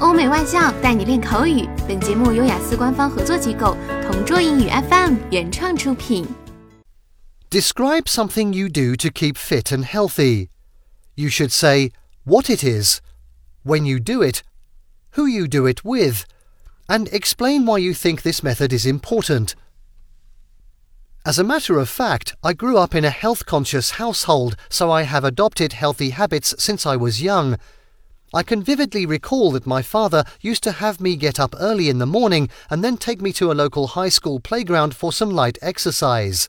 欧美外教带你练口语。本节目由雅思官方合作机构同桌英语 FM 原创出品。Describe something you do to keep fit and healthy. You should say what it is, when you do it, who you do it with, and explain why you think this method is important.As a matter of fact, I grew up in a health-conscious household, so I have adopted healthy habits since I was young. I can vividly recall that my father used to have me get up early in the morning and then take me to a local high school playground for some light exercise.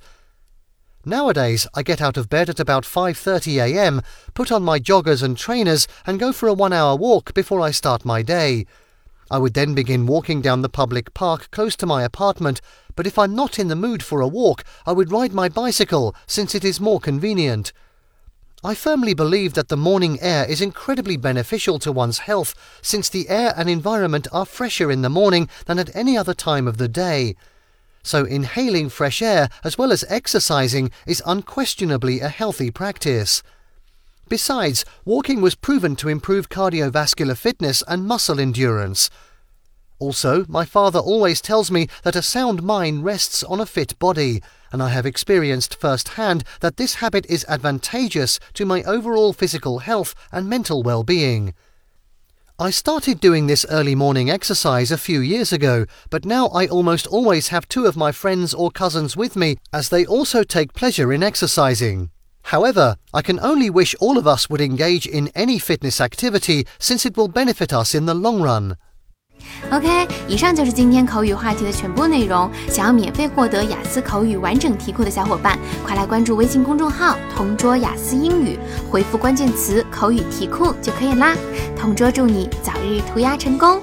Nowadays, I get out of bed at about 5:30 a.m., put on my joggers and trainers, and go for a one-hour walk before I start my day.I would then begin walking down the public park close to my apartment, but if I'm not in the mood for a walk, I would ride my bicycle since it is more convenient. I firmly believe that the morning air is incredibly beneficial to one's health, since the air and environment are fresher in the morning than at any other time of the day. So inhaling fresh air as well as exercising is unquestionably a healthy practice.Besides, walking was proven to improve cardiovascular fitness and muscle endurance. Also, my father always tells me that a sound mind rests on a fit body, and I have experienced firsthand that this habit is advantageous to my overall physical health and mental well-being. I started doing this early morning exercise a few years ago, but now I almost always have two of my friends or cousins with me, as they also take pleasure in exercising.However, I can only wish all of us would engage in any fitness activity since it will benefit us in the long run. OK, 以上就是今天口语话题的全部内容。想要免费获得雅思口语完整题库的小伙伴，快来关注微信公众号“同桌雅思英语”，回复关键词“口语题库”就可以啦。同桌祝你早日涂鸦成功！